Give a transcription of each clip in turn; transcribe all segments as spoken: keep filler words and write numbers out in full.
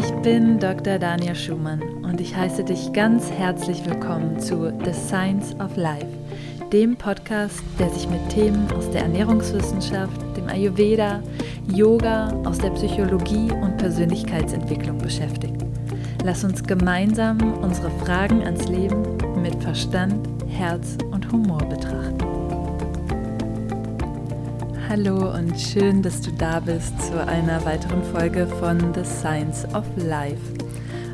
Ich bin Doktor Dania Schumann und ich heiße dich ganz herzlich willkommen zu The Science of Life, dem Podcast, der sich mit Themen aus der Ernährungswissenschaft, dem Ayurveda, Yoga, aus der Psychologie und Persönlichkeitsentwicklung beschäftigt. Lass uns gemeinsam unsere Fragen ans Leben mit Verstand, Herz und Humor betrachten. Hallo und schön, dass du da bist zu einer weiteren Folge von The Science of Life.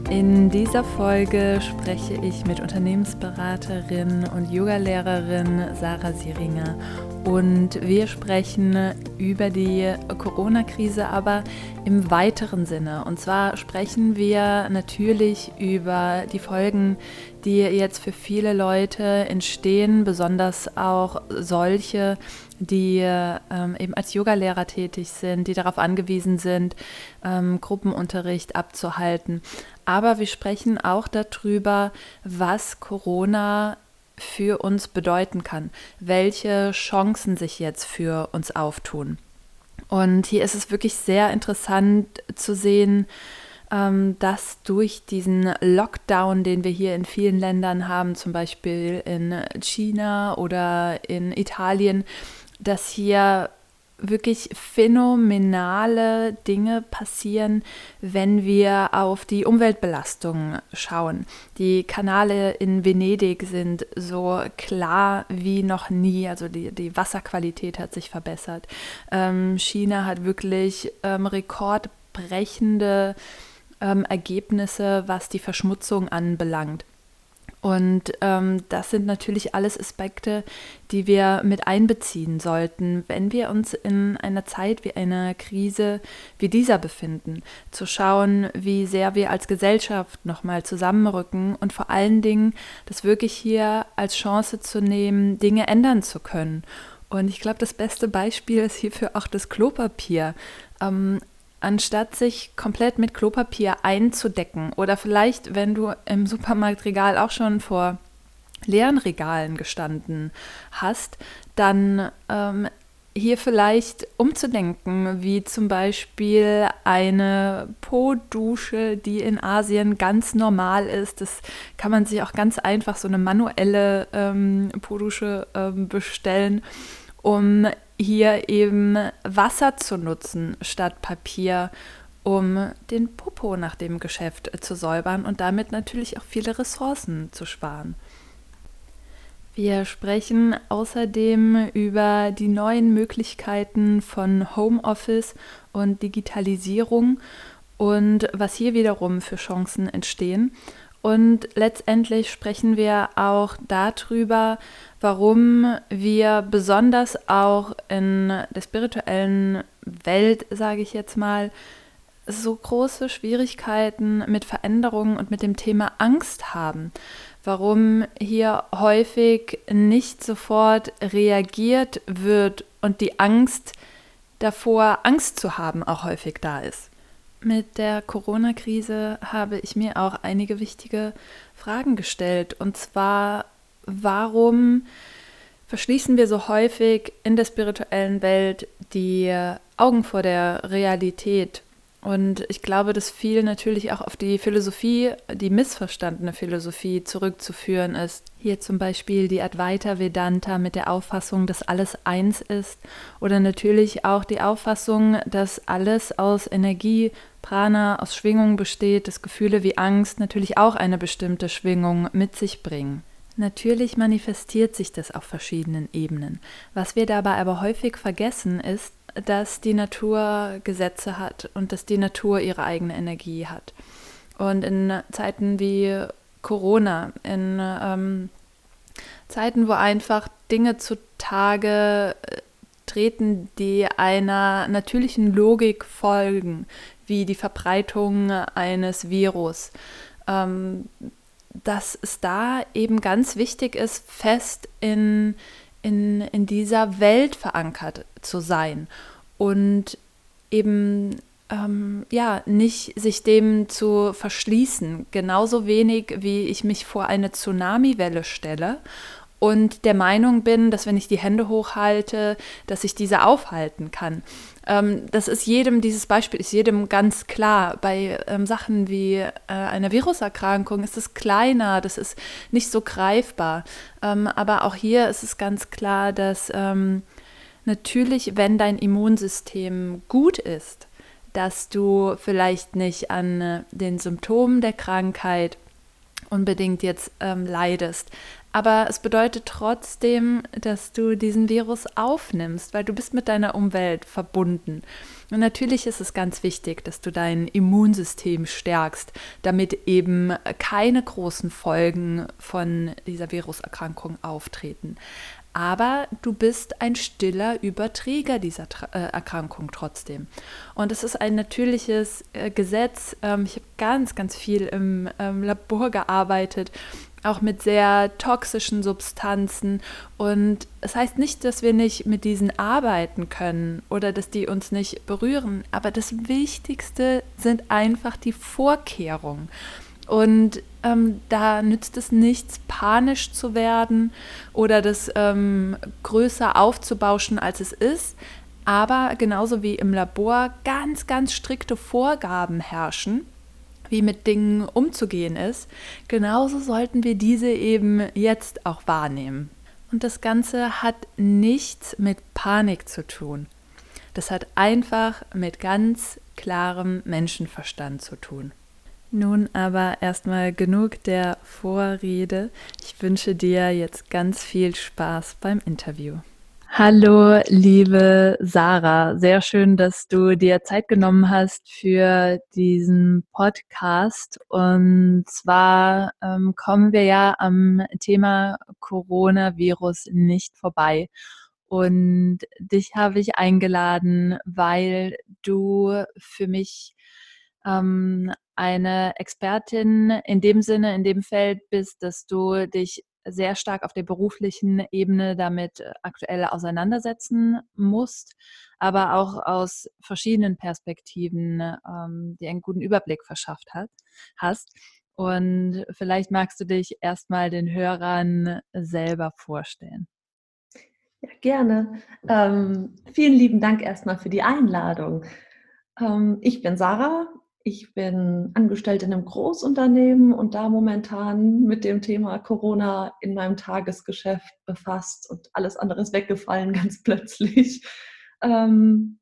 In dieser Folge spreche ich mit Unternehmensberaterin und Yogalehrerin Sarah Sieringer und wir sprechen über die Corona-Krise, aber im weiteren Sinne. Und zwar sprechen wir natürlich über die Folgen, die jetzt für viele Leute entstehen, besonders auch solche, die ähm, eben als Yogalehrer tätig sind, die darauf angewiesen sind, ähm, Gruppenunterricht abzuhalten. Aber wir sprechen auch darüber, was Corona für uns bedeuten kann, welche Chancen sich jetzt für uns auftun. Und hier ist es wirklich sehr interessant zu sehen, dass durch diesen Lockdown, den wir hier in vielen Ländern haben, zum Beispiel in China oder in Italien, dass hier wirklich phänomenale Dinge passieren, wenn wir auf die Umweltbelastung schauen. Die Kanäle in Venedig sind so klar wie noch nie, also die, die Wasserqualität hat sich verbessert. Ähm, China hat wirklich ähm, rekordbrechende ähm, Ergebnisse, was die Verschmutzung anbelangt. Und ähm, das sind natürlich alles Aspekte, die wir mit einbeziehen sollten, wenn wir uns in einer Zeit wie einer Krise wie dieser befinden. Zu schauen, wie sehr wir als Gesellschaft nochmal zusammenrücken und vor allen Dingen das wirklich hier als Chance zu nehmen, Dinge ändern zu können. Und ich glaube, das beste Beispiel ist hierfür auch das Klopapier. Ähm, Anstatt sich komplett mit Klopapier einzudecken oder vielleicht, wenn du im Supermarktregal auch schon vor leeren Regalen gestanden hast, dann ähm, hier vielleicht umzudenken, wie zum Beispiel eine Po-Dusche, die in Asien ganz normal ist. Das kann man sich auch ganz einfach, so eine manuelle ähm, Po-Dusche ähm, bestellen, um hier eben Wasser zu nutzen statt Papier, um den Popo nach dem Geschäft zu säubern und damit natürlich auch viele Ressourcen zu sparen. Wir sprechen außerdem über die neuen Möglichkeiten von Homeoffice und Digitalisierung und was hier wiederum für Chancen entstehen. Und letztendlich sprechen wir auch darüber, warum wir besonders auch in der spirituellen Welt, sage ich jetzt mal, so große Schwierigkeiten mit Veränderungen und mit dem Thema Angst haben. Warum hier häufig nicht sofort reagiert wird und die Angst davor, Angst zu haben, auch häufig da ist. Mit der Corona-Krise habe ich mir auch einige wichtige Fragen gestellt. Und zwar, warum verschließen wir so häufig in der spirituellen Welt die Augen vor der Realität? Und ich glaube, das fiel natürlich auch auf die Philosophie, die missverstandene Philosophie zurückzuführen ist. Hier zum Beispiel die Advaita Vedanta mit der Auffassung, dass alles eins ist. Oder natürlich auch die Auffassung, dass alles aus Energie, Prana, aus Schwingung besteht, dass Gefühle wie Angst natürlich auch eine bestimmte Schwingung mit sich bringen. Natürlich manifestiert sich das auf verschiedenen Ebenen. Was wir dabei aber häufig vergessen ist, dass die Natur Gesetze hat und dass die Natur ihre eigene Energie hat. Und in Zeiten wie Corona, in ähm, Zeiten, wo einfach Dinge zutage treten, die einer natürlichen Logik folgen, wie die Verbreitung eines Virus, ähm, dass es da eben ganz wichtig ist, fest in In, in dieser Welt verankert zu sein und eben ähm, ja, nicht sich dem zu verschließen. Genauso wenig, wie ich mich vor eine Tsunami-Welle stelle und der Meinung bin, dass wenn ich die Hände hochhalte, dass ich diese aufhalten kann. ähm, das ist jedem, dieses Beispiel ist jedem ganz klar. Bei ähm, Sachen wie äh, einer Viruserkrankung ist es kleiner, das ist nicht so greifbar. Ähm, aber auch hier ist es ganz klar, dass ähm, natürlich, wenn dein Immunsystem gut ist, dass du vielleicht nicht an den Symptomen der Krankheit unbedingt jetzt ähm, leidest. Aber es bedeutet trotzdem, dass du diesen Virus aufnimmst, weil du bist mit deiner Umwelt verbunden. Und natürlich ist es ganz wichtig, dass du dein Immunsystem stärkst, damit eben keine großen Folgen von dieser Viruserkrankung auftreten. Aber du bist ein stiller Überträger dieser Tra- äh, Erkrankung trotzdem. Und es ist ein natürliches äh, Gesetz. Ähm, ich habe ganz, ganz viel im ähm, Labor gearbeitet, auch mit sehr toxischen Substanzen. Und es heißt nicht, dass wir nicht mit diesen arbeiten können oder dass die uns nicht berühren. Aber das Wichtigste sind einfach die Vorkehrungen. Und ähm, da nützt es nichts, panisch zu werden oder das ähm, größer aufzubauschen, als es ist. Aber genauso wie im Labor ganz, ganz strikte Vorgaben herrschen, wie mit Dingen umzugehen ist, genauso sollten wir diese eben jetzt auch wahrnehmen. Und das Ganze hat nichts mit Panik zu tun. Das hat einfach mit ganz klarem Menschenverstand zu tun. Nun aber erstmal genug der Vorrede. Ich wünsche dir jetzt ganz viel Spaß beim Interview. Hallo, liebe Sarah. Sehr schön, dass du dir Zeit genommen hast für diesen Podcast. Und zwar ähm, kommen wir ja am Thema Coronavirus nicht vorbei. Und dich habe ich eingeladen, weil du für mich ähm, eine Expertin in dem Sinne, in dem Feld bist, dass du dich sehr stark auf der beruflichen Ebene damit aktuell auseinandersetzen musst, aber auch aus verschiedenen Perspektiven ähm, dir einen guten Überblick verschafft hat, hast. Und vielleicht magst du dich erstmal den Hörern selber vorstellen. Ja, gerne. Ähm, vielen lieben Dank erstmal für die Einladung. Ähm, ich bin Sarah. Ich bin angestellt in einem Großunternehmen und da momentan mit dem Thema Corona in meinem Tagesgeschäft befasst und alles andere ist weggefallen, ganz plötzlich. Und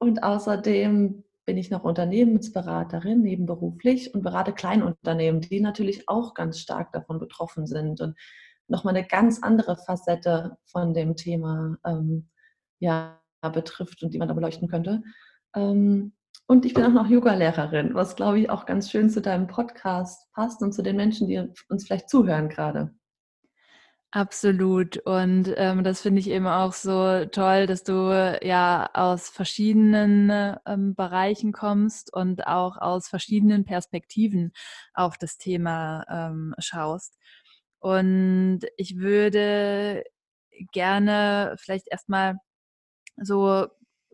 außerdem bin ich noch Unternehmensberaterin nebenberuflich und berate Kleinunternehmen, die natürlich auch ganz stark davon betroffen sind und nochmal eine ganz andere Facette von dem Thema ja, betrifft und die man da beleuchten könnte. Und ich bin auch noch Yoga-Lehrerin, was, glaube ich, auch ganz schön zu deinem Podcast passt und zu den Menschen, die uns vielleicht zuhören gerade. Absolut. Und ähm, das finde ich eben auch so toll, dass du ja aus verschiedenen ähm, Bereichen kommst und auch aus verschiedenen Perspektiven auf das Thema ähm, schaust. Und ich würde gerne vielleicht erstmal so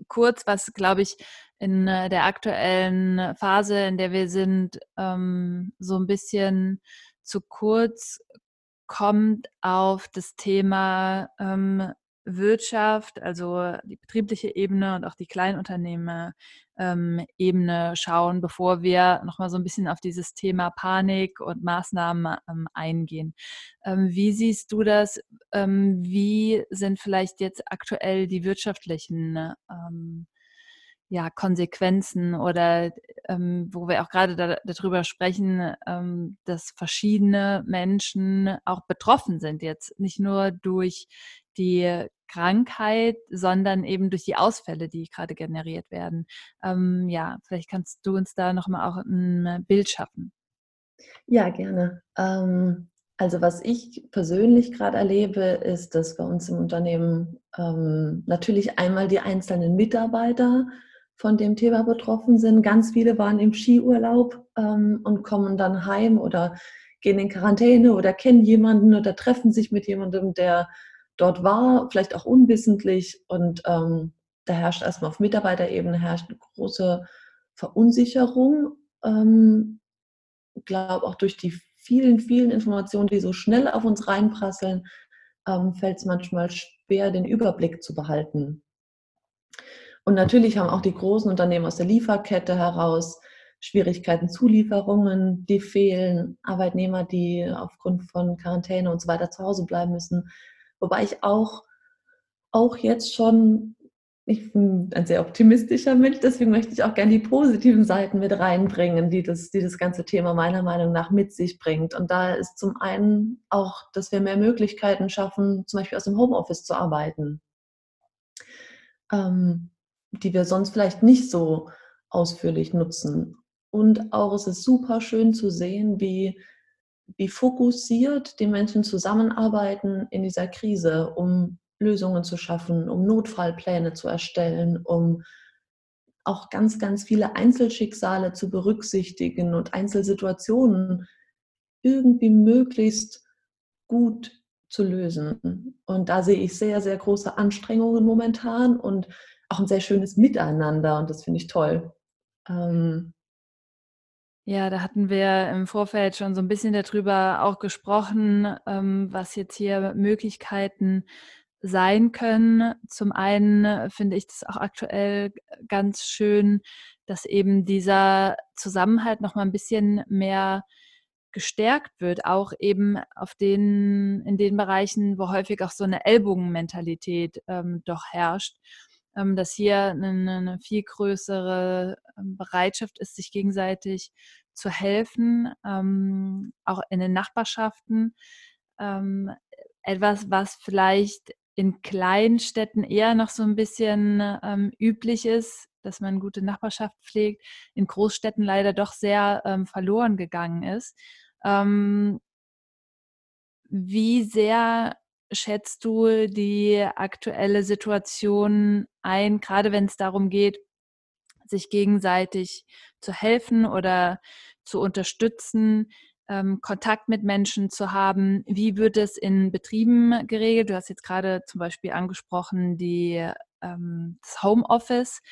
kurz, was, glaube ich, in der aktuellen Phase, in der wir sind, ähm, so ein bisschen zu kurz kommt auf das Thema ähm, Wirtschaft, also die betriebliche Ebene und auch die Kleinunternehmer-Ebene schauen, bevor wir nochmal so ein bisschen auf dieses Thema Panik und Maßnahmen ähm, eingehen. Ähm, wie siehst du das? Ähm, wie sind vielleicht jetzt aktuell die wirtschaftlichen ähm, ja, Konsequenzen oder ähm, wo wir auch gerade da, darüber sprechen, ähm, dass verschiedene Menschen auch betroffen sind jetzt, nicht nur durch die Krankheit, sondern eben durch die Ausfälle, die gerade generiert werden. Ähm, ja, vielleicht kannst du uns da nochmal auch ein Bild schaffen. Ja, gerne. Ähm, also was ich persönlich gerade erlebe, ist, dass bei uns im Unternehmen ähm, natürlich einmal die einzelnen Mitarbeiter von dem Thema betroffen sind. Ganz viele waren im Skiurlaub ähm, und kommen dann heim oder gehen in Quarantäne oder kennen jemanden oder treffen sich mit jemandem, der dort war, vielleicht auch unwissentlich. Und ähm, da herrscht erstmal auf Mitarbeiterebene herrscht eine große Verunsicherung. Ich ähm, glaube, auch durch die vielen, vielen Informationen, die so schnell auf uns reinprasseln, ähm, fällt es manchmal schwer, den Überblick zu behalten. Und natürlich haben auch die großen Unternehmen aus der Lieferkette heraus Schwierigkeiten, Zulieferungen, die fehlen, Arbeitnehmer, die aufgrund von Quarantäne und so weiter zu Hause bleiben müssen. Wobei ich auch, auch jetzt schon, ich bin ein sehr optimistischer Mensch, deswegen möchte ich auch gerne die positiven Seiten mit reinbringen, die das, die das ganze Thema meiner Meinung nach mit sich bringt. Und da ist zum einen auch, dass wir mehr Möglichkeiten schaffen, zum Beispiel aus dem Homeoffice zu arbeiten, ähm, die wir sonst vielleicht nicht so ausführlich nutzen. Und auch es ist super schön zu sehen, wie, wie fokussiert die Menschen zusammenarbeiten in dieser Krise, um Lösungen zu schaffen, um Notfallpläne zu erstellen, um auch ganz, ganz viele Einzelschicksale zu berücksichtigen und Einzelsituationen irgendwie möglichst gut zu lösen. Und da sehe ich sehr, sehr große Anstrengungen momentan und auch ein sehr schönes Miteinander und das finde ich toll. Ähm, Ja, da hatten wir im Vorfeld schon so ein bisschen darüber auch gesprochen, ähm, was jetzt hier Möglichkeiten sein können. Zum einen finde ich das auch aktuell ganz schön, dass eben dieser Zusammenhalt noch mal ein bisschen mehr gestärkt wird, auch eben auf den, in den Bereichen, wo häufig auch so eine Ellbogenmentalität ähm, doch herrscht. Dass hier eine viel größere Bereitschaft ist, sich gegenseitig zu helfen, auch in den Nachbarschaften. Etwas, was vielleicht in kleinen Städten eher noch so ein bisschen üblich ist, dass man gute Nachbarschaft pflegt, in Großstädten leider doch sehr verloren gegangen ist. Wie sehr schätzt du die aktuelle Situation ein, gerade wenn es darum geht, sich gegenseitig zu helfen oder zu unterstützen, ähm, Kontakt mit Menschen zu haben? Wie wird es in Betrieben geregelt? Du hast jetzt gerade zum Beispiel angesprochen die, ähm, das Homeoffice.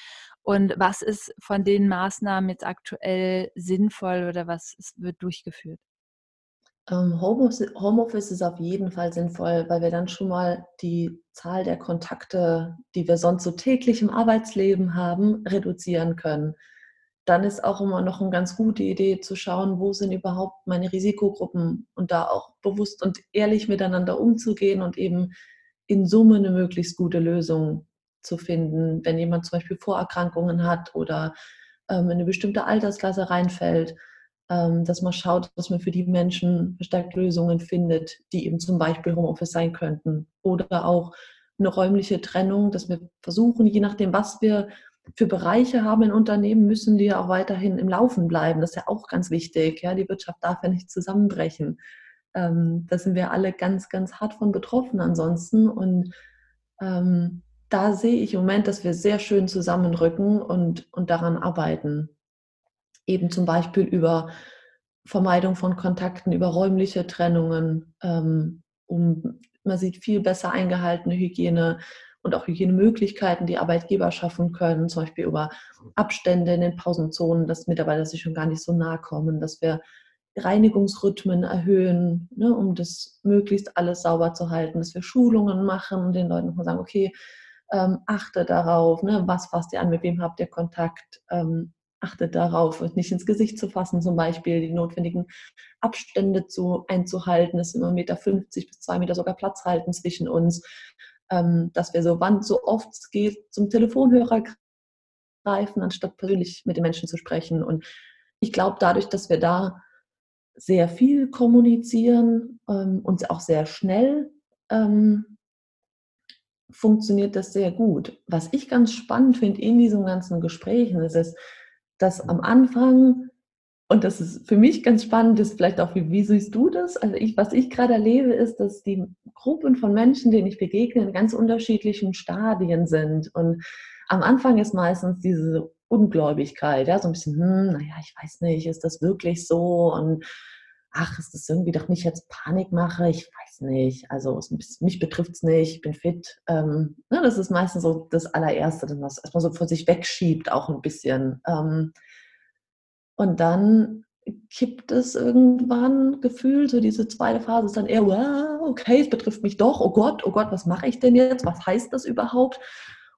Und was ist von den Maßnahmen jetzt aktuell sinnvoll oder was ist, wird durchgeführt? Homeoffice, Homeoffice ist auf jeden Fall sinnvoll, weil wir dann schon mal die Zahl der Kontakte, die wir sonst so täglich im Arbeitsleben haben, reduzieren können. Dann ist auch immer noch eine ganz gute Idee zu schauen, wo sind überhaupt meine Risikogruppen und da auch bewusst und ehrlich miteinander umzugehen und eben in Summe eine möglichst gute Lösung zu finden, wenn jemand zum Beispiel Vorerkrankungen hat oder ähm, in eine bestimmte Altersklasse reinfällt. Dass man schaut, dass man für die Menschen verstärkt Lösungen findet, die eben zum Beispiel Homeoffice sein könnten. Oder auch eine räumliche Trennung, dass wir versuchen, je nachdem, was wir für Bereiche haben in Unternehmen, müssen die ja auch weiterhin im Laufen bleiben. Das ist ja auch ganz wichtig. Ja? Die Wirtschaft darf ja nicht zusammenbrechen. Ähm, da sind wir alle ganz, ganz hart von betroffen ansonsten. Und ähm, da sehe ich im Moment, dass wir sehr schön zusammenrücken und, und daran arbeiten. Eben zum Beispiel über Vermeidung von Kontakten, über räumliche Trennungen, ähm, um, man sieht viel besser eingehaltene Hygiene und auch Hygienemöglichkeiten, die Arbeitgeber schaffen können, zum Beispiel über Abstände in den Pausenzonen, dass Mitarbeiter sich schon gar nicht so nahe kommen, dass wir Reinigungsrhythmen erhöhen, ne, um das möglichst alles sauber zu halten, dass wir Schulungen machen und den Leuten nochmal sagen, okay, ähm, achte darauf, ne, was fasst ihr an, mit wem habt ihr Kontakt, ähm, achtet darauf, nicht ins Gesicht zu fassen zum Beispiel, die notwendigen Abstände zu, einzuhalten, es ist immer eins Komma fünfzig Meter bis zwei Meter sogar Platz halten zwischen uns, ähm, dass wir so wann so oft es geht zum Telefonhörer greifen, anstatt persönlich mit den Menschen zu sprechen. Und ich glaube, dadurch, dass wir da sehr viel kommunizieren ähm, und auch sehr schnell, ähm, funktioniert das sehr gut. Was ich ganz spannend finde in diesen ganzen Gesprächen, ist es, dass am Anfang, und das ist für mich ganz spannend, ist vielleicht auch, wie, wie siehst du das? Also ich, was ich gerade erlebe, ist, dass die Gruppen von Menschen, denen ich begegne, in ganz unterschiedlichen Stadien sind. Und am Anfang ist meistens diese Ungläubigkeit, ja, so ein bisschen, hm, naja, ich weiß nicht, ist das wirklich so? Und ach, ist das irgendwie, doch nicht jetzt Panik mache, ich weiß nicht, also es, mich betrifft es nicht, ich bin fit. Ähm, ne, das ist meistens so das Allererste, dass man es erstmal so vor sich wegschiebt, auch ein bisschen. Ähm, und dann kippt es irgendwann gefühlt, so diese zweite Phase ist dann eher, wow, okay, es betrifft mich doch, oh Gott, oh Gott, was mache ich denn jetzt, was heißt das überhaupt?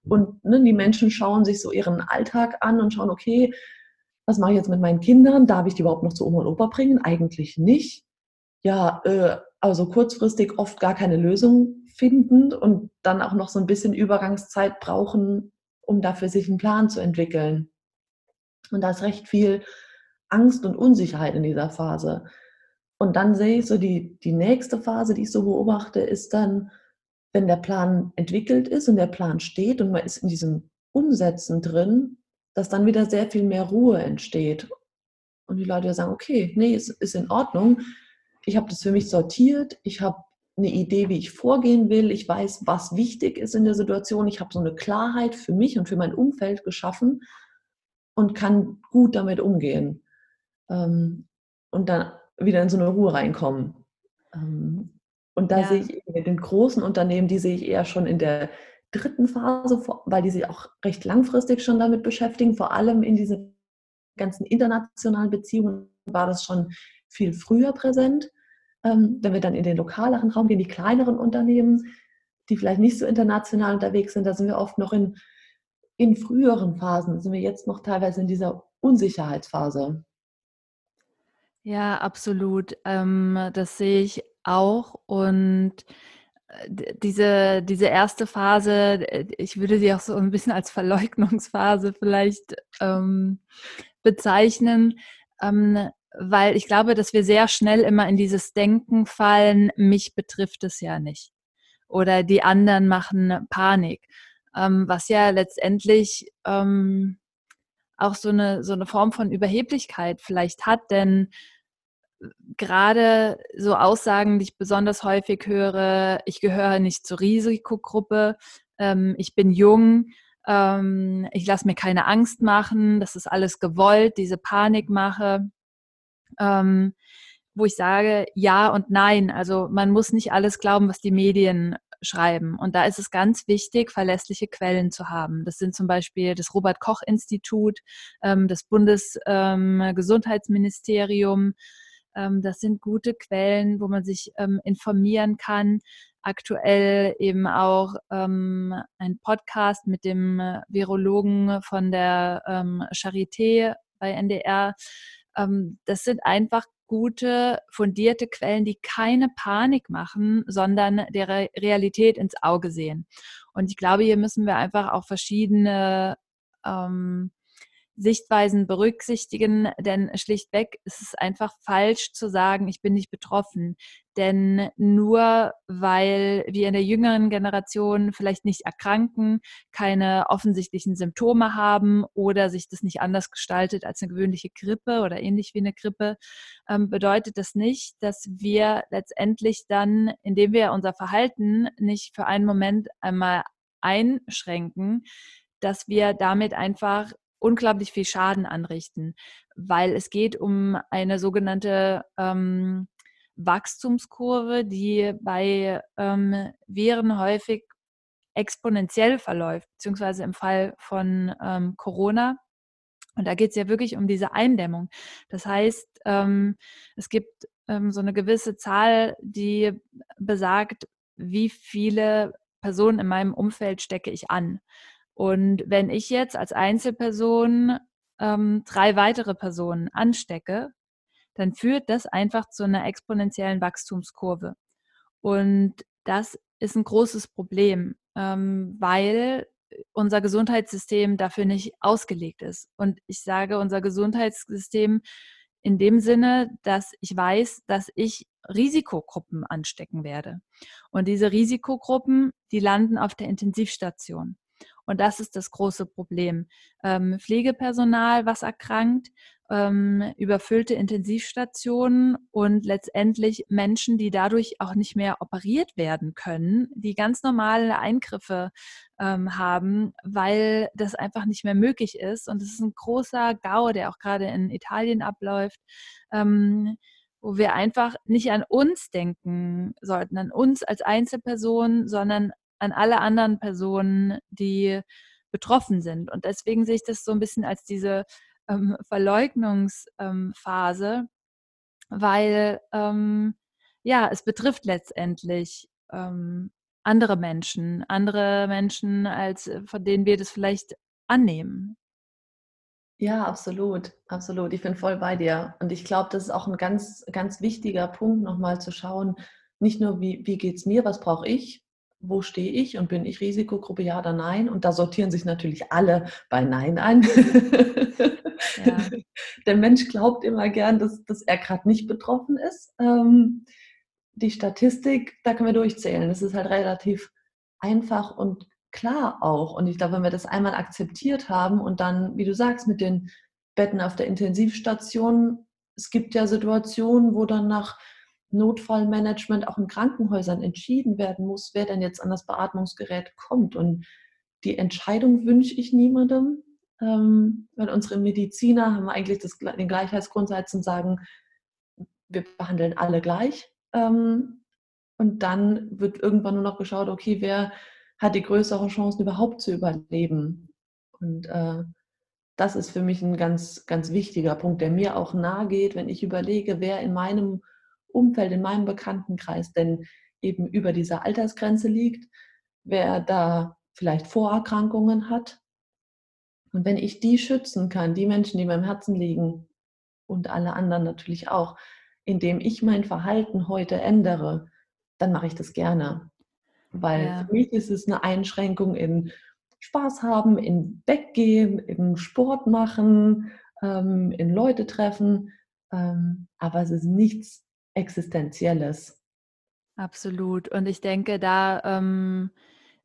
Und ne, die Menschen schauen sich so ihren Alltag an und schauen, okay, was mache ich jetzt mit meinen Kindern? Darf ich die überhaupt noch zu Oma und Opa bringen? Eigentlich nicht. Ja, äh, also kurzfristig oft gar keine Lösung finden und dann auch noch so ein bisschen Übergangszeit brauchen, um dafür sich einen Plan zu entwickeln. Und da ist recht viel Angst und Unsicherheit in dieser Phase. Und dann sehe ich so, die, die nächste Phase, die ich so beobachte, ist dann, wenn der Plan entwickelt ist und der Plan steht und man ist in diesem Umsetzen drin, dass dann wieder sehr viel mehr Ruhe entsteht. Und die Leute sagen, okay, nee, es ist in Ordnung. Ich habe das für mich sortiert. Ich habe eine Idee, wie ich vorgehen will. Ich weiß, was wichtig ist in der Situation. Ich habe so eine Klarheit für mich und für mein Umfeld geschaffen und kann gut damit umgehen. Und dann wieder in so eine Ruhe reinkommen. Und da ja. sehe ich mit den großen Unternehmen, die sehe ich eher schon in der dritten Phase, weil die sich auch recht langfristig schon damit beschäftigen. Vor allem in diesen ganzen internationalen Beziehungen war das schon viel früher präsent. Wenn wir dann in den lokaleren Raum gehen, die kleineren Unternehmen, die vielleicht nicht so international unterwegs sind, da sind wir oft noch in, in früheren Phasen, da sind wir jetzt noch teilweise in dieser Unsicherheitsphase. Ja, absolut. Ähm, das sehe ich auch. Und diese, diese erste Phase, ich würde sie auch so ein bisschen als Verleugnungsphase vielleicht ähm, bezeichnen, ähm, weil ich glaube, dass wir sehr schnell immer in dieses Denken fallen, mich betrifft es ja nicht. Oder die anderen machen Panik. Ähm, was ja letztendlich ähm, auch so eine, so eine Form von Überheblichkeit vielleicht hat, denn gerade so Aussagen, die ich besonders häufig höre, ich gehöre nicht zur Risikogruppe, ähm, ich bin jung, ähm, ich lasse mir keine Angst machen, das ist alles gewollt, diese Panikmache, ähm, wo ich sage, ja und nein, also man muss nicht alles glauben, was die Medien schreiben. Und da ist es ganz wichtig, verlässliche Quellen zu haben. Das sind zum Beispiel das Robert-Koch-Institut, ähm, das Bundesgesundheitsministerium, das sind gute Quellen, wo man sich ähm, informieren kann. Aktuell eben auch ähm, ein Podcast mit dem Virologen von der ähm, Charité bei N D R. Ähm, das sind einfach gute, fundierte Quellen, die keine Panik machen, sondern der Re- Realität ins Auge sehen. Und ich glaube, hier müssen wir einfach auch verschiedene ähm, Sichtweisen berücksichtigen, denn schlichtweg ist es einfach falsch zu sagen, ich bin nicht betroffen. Denn nur weil wir in der jüngeren Generation vielleicht nicht erkranken, keine offensichtlichen Symptome haben oder sich das nicht anders gestaltet als eine gewöhnliche Grippe oder ähnlich wie eine Grippe, bedeutet das nicht, dass wir letztendlich dann, indem wir unser Verhalten nicht für einen Moment einmal einschränken, dass wir damit einfach unglaublich viel Schaden anrichten, weil es geht um eine sogenannte ähm, Wachstumskurve, die bei ähm, Viren häufig exponentiell verläuft, beziehungsweise im Fall von ähm, Corona. Und da geht es ja wirklich um diese Eindämmung. Das heißt, ähm, es gibt ähm, so eine gewisse Zahl, die besagt, wie viele Personen in meinem Umfeld stecke ich an. Und wenn ich jetzt als Einzelperson ähm, drei weitere Personen anstecke, dann führt das einfach zu einer exponentiellen Wachstumskurve. Und das ist ein großes Problem, ähm, weil unser Gesundheitssystem dafür nicht ausgelegt ist. Und ich sage unser Gesundheitssystem in dem Sinne, dass ich weiß, dass ich Risikogruppen anstecken werde. Und diese Risikogruppen, die landen auf der Intensivstation. Und das ist das große Problem. Ähm, Pflegepersonal, was erkrankt, ähm, überfüllte Intensivstationen und letztendlich Menschen, die dadurch auch nicht mehr operiert werden können, die ganz normale Eingriffe ähm, haben, weil das einfach nicht mehr möglich ist. Und es ist ein großer GAU, der auch gerade in Italien abläuft, ähm, wo wir einfach nicht an uns denken sollten, an uns als Einzelpersonen, sondern an alle anderen Personen, die betroffen sind. Und deswegen sehe ich das so ein bisschen als diese ähm, Verleugnungsphase, ähm, weil ähm, ja, es betrifft letztendlich ähm, andere Menschen, andere Menschen, als von denen wir das vielleicht annehmen. Ja, absolut, absolut. Ich bin voll bei dir. Und ich glaube, das ist auch ein ganz, ganz wichtiger Punkt, nochmal zu schauen, nicht nur, wie, wie geht es mir, was brauche ich, wo stehe ich und bin ich Risikogruppe, ja oder nein? Und da sortieren sich natürlich alle bei Nein ein. Ja. Der Mensch glaubt immer gern, dass, dass er gerade nicht betroffen ist. Ähm, die Statistik, da können wir durchzählen. Das ist halt relativ einfach und klar auch. Und ich glaube, wenn wir das einmal akzeptiert haben und dann, wie du sagst, mit den Betten auf der Intensivstation, es gibt ja Situationen, wo dann nach Notfallmanagement auch in Krankenhäusern entschieden werden muss, wer denn jetzt an das Beatmungsgerät kommt. Und die Entscheidung wünsche ich niemandem, ähm, weil unsere Mediziner haben eigentlich das, den Gleichheitsgrundsatz und sagen, wir behandeln alle gleich. Ähm, und dann wird irgendwann nur noch geschaut, okay, wer hat die größeren Chancen überhaupt zu überleben. Und äh, das ist für mich ein ganz, ganz wichtiger Punkt, der mir auch nahe geht, wenn ich überlege, wer in meinem Umfeld, in meinem Bekanntenkreis denn eben über dieser Altersgrenze liegt, wer da vielleicht Vorerkrankungen hat. Und wenn ich die schützen kann, die Menschen, die mir im Herzen liegen und alle anderen natürlich auch, indem ich mein Verhalten heute ändere, dann mache ich das gerne. Weil ja. Für mich ist es eine Einschränkung in Spaß haben, in Weggehen, in Sport machen, ähm, in Leute treffen. Ähm, aber es ist nichts Existenzielles. Absolut. Und ich denke, da ähm,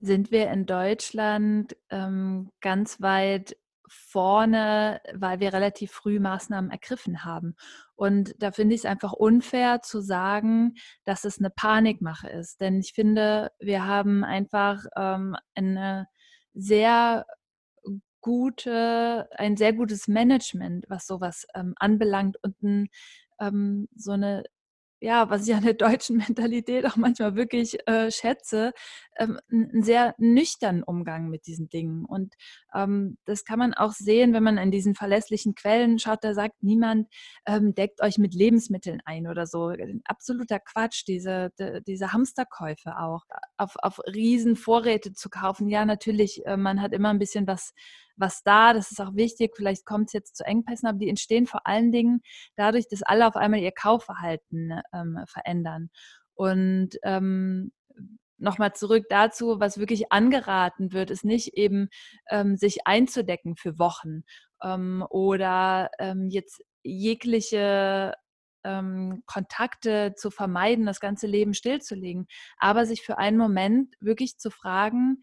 sind wir in Deutschland ähm, ganz weit vorne, weil wir relativ früh Maßnahmen ergriffen haben. Und da finde ich es einfach unfair zu sagen, dass es eine Panikmache ist. Denn ich finde, wir haben einfach ähm, eine sehr gute, ein sehr gutes Management, was sowas ähm, anbelangt und ein, ähm, so eine ja, was ich an der deutschen Mentalität auch manchmal wirklich äh, schätze, ähm, einen sehr nüchternen Umgang mit diesen Dingen. Und ähm, das kann man auch sehen, wenn man in diesen verlässlichen Quellen schaut, da sagt niemand, ähm, deckt euch mit Lebensmitteln ein oder so. Absoluter Quatsch, diese, de, diese Hamsterkäufe auch. Auf, auf Riesenvorräte zu kaufen, ja, natürlich, äh, man hat immer ein bisschen was was da, das ist auch wichtig, vielleicht kommt es jetzt zu Engpässen, aber die entstehen vor allen Dingen dadurch, dass alle auf einmal ihr Kaufverhalten ähm, verändern. Und ähm, nochmal zurück dazu, was wirklich angeraten wird, ist nicht eben ähm, sich einzudecken für Wochen ähm, oder ähm, jetzt jegliche ähm, Kontakte zu vermeiden, das ganze Leben stillzulegen, aber sich für einen Moment wirklich zu fragen,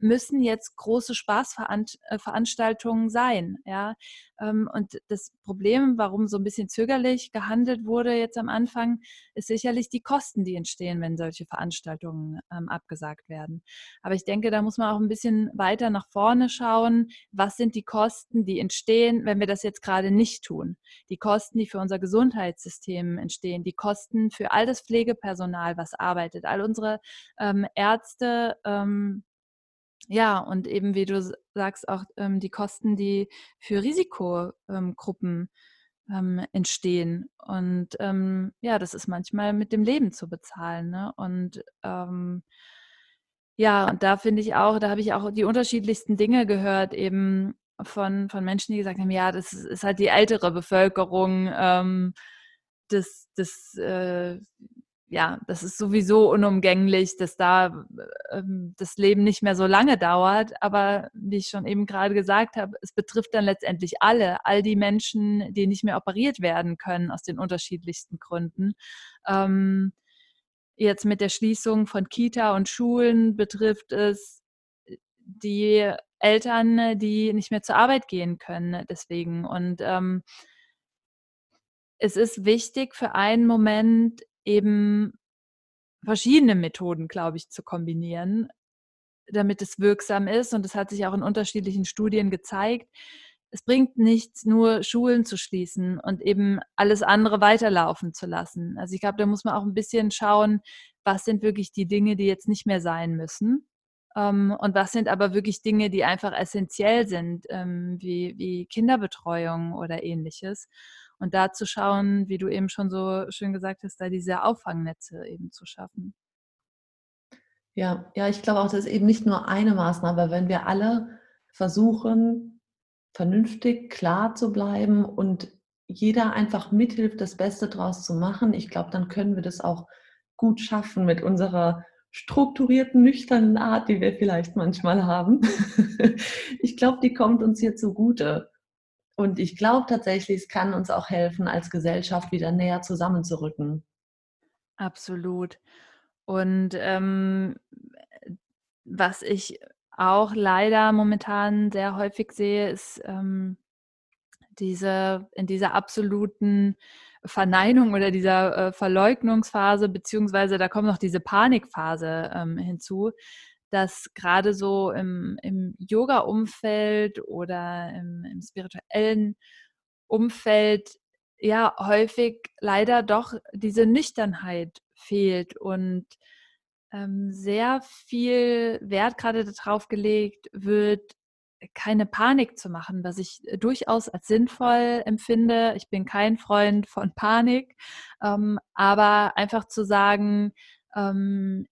müssen jetzt große Spaßveranstaltungen sein. Ja? Und das Problem, warum so ein bisschen zögerlich gehandelt wurde jetzt am Anfang, ist sicherlich die Kosten, die entstehen, wenn solche Veranstaltungen abgesagt werden. Aber ich denke, da muss man auch ein bisschen weiter nach vorne schauen. Was sind die Kosten, die entstehen, wenn wir das jetzt gerade nicht tun? Die Kosten, die für unser Gesundheitssystem entstehen, die Kosten für all das Pflegepersonal, was arbeitet, all unsere ähm, Ärzte, ähm, ja, und eben, wie du sagst, auch ähm, die Kosten, die für Risikogruppen ähm, entstehen. Und ähm, ja, das ist manchmal mit dem Leben zu bezahlen. Ne? Und ähm, ja, und da finde ich auch, da habe ich auch die unterschiedlichsten Dinge gehört, eben von, von Menschen, die gesagt haben, ja, das ist halt die ältere Bevölkerung, ähm, das, das äh, ja, das ist sowieso unumgänglich, dass da ähm, das Leben nicht mehr so lange dauert. Aber wie ich schon eben gerade gesagt habe, es betrifft dann letztendlich alle, all die Menschen, die nicht mehr operiert werden können aus den unterschiedlichsten Gründen. Ähm, jetzt mit der Schließung von Kita und Schulen betrifft es die Eltern, die nicht mehr zur Arbeit gehen können deswegen. Und ähm, es ist wichtig für einen Moment, eben verschiedene Methoden, glaube ich, zu kombinieren, damit es wirksam ist. Und das hat sich auch in unterschiedlichen Studien gezeigt. Es bringt nichts, nur Schulen zu schließen und eben alles andere weiterlaufen zu lassen. Also ich glaube, da muss man auch ein bisschen schauen, was sind wirklich die Dinge, die jetzt nicht mehr sein müssen. Und was sind aber wirklich Dinge, die einfach essentiell sind, wie, wie Kinderbetreuung oder ähnliches. Und da zu schauen, wie du eben schon so schön gesagt hast, da diese Auffangnetze eben zu schaffen. Ja, ja, ich glaube auch, das ist eben nicht nur eine Maßnahme, aber wenn wir alle versuchen, vernünftig, klar zu bleiben und jeder einfach mithilft, das Beste draus zu machen, ich glaube, dann können wir das auch gut schaffen mit unserer strukturierten, nüchternen Art, die wir vielleicht manchmal haben. Ich glaube, die kommt uns hier zugute. Und ich glaube tatsächlich, es kann uns auch helfen, als Gesellschaft wieder näher zusammenzurücken. Absolut. Und ähm, was ich auch leider momentan sehr häufig sehe, ist ähm, diese in dieser absoluten Verneinung oder dieser äh, Verleugnungsphase, beziehungsweise da kommt noch diese Panikphase ähm, hinzu, dass gerade so im, im Yoga-Umfeld oder im, im spirituellen Umfeld ja häufig leider doch diese Nüchternheit fehlt und ähm, sehr viel Wert gerade darauf gelegt wird, keine Panik zu machen, was ich durchaus als sinnvoll empfinde. Ich bin kein Freund von Panik, ähm, aber einfach zu sagen, ähm,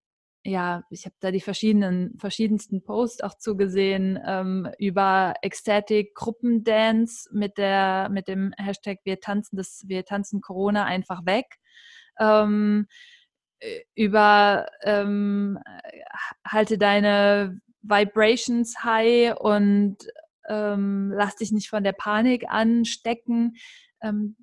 ja, ich habe da die verschiedenen, verschiedensten Posts auch zugesehen ähm, über Ecstatic Gruppendance mit der mit dem Hashtag wir tanzen das wir tanzen Corona einfach weg, ähm, über ähm, halte deine Vibrations high und ähm, lass dich nicht von der Panik anstecken. Ähm,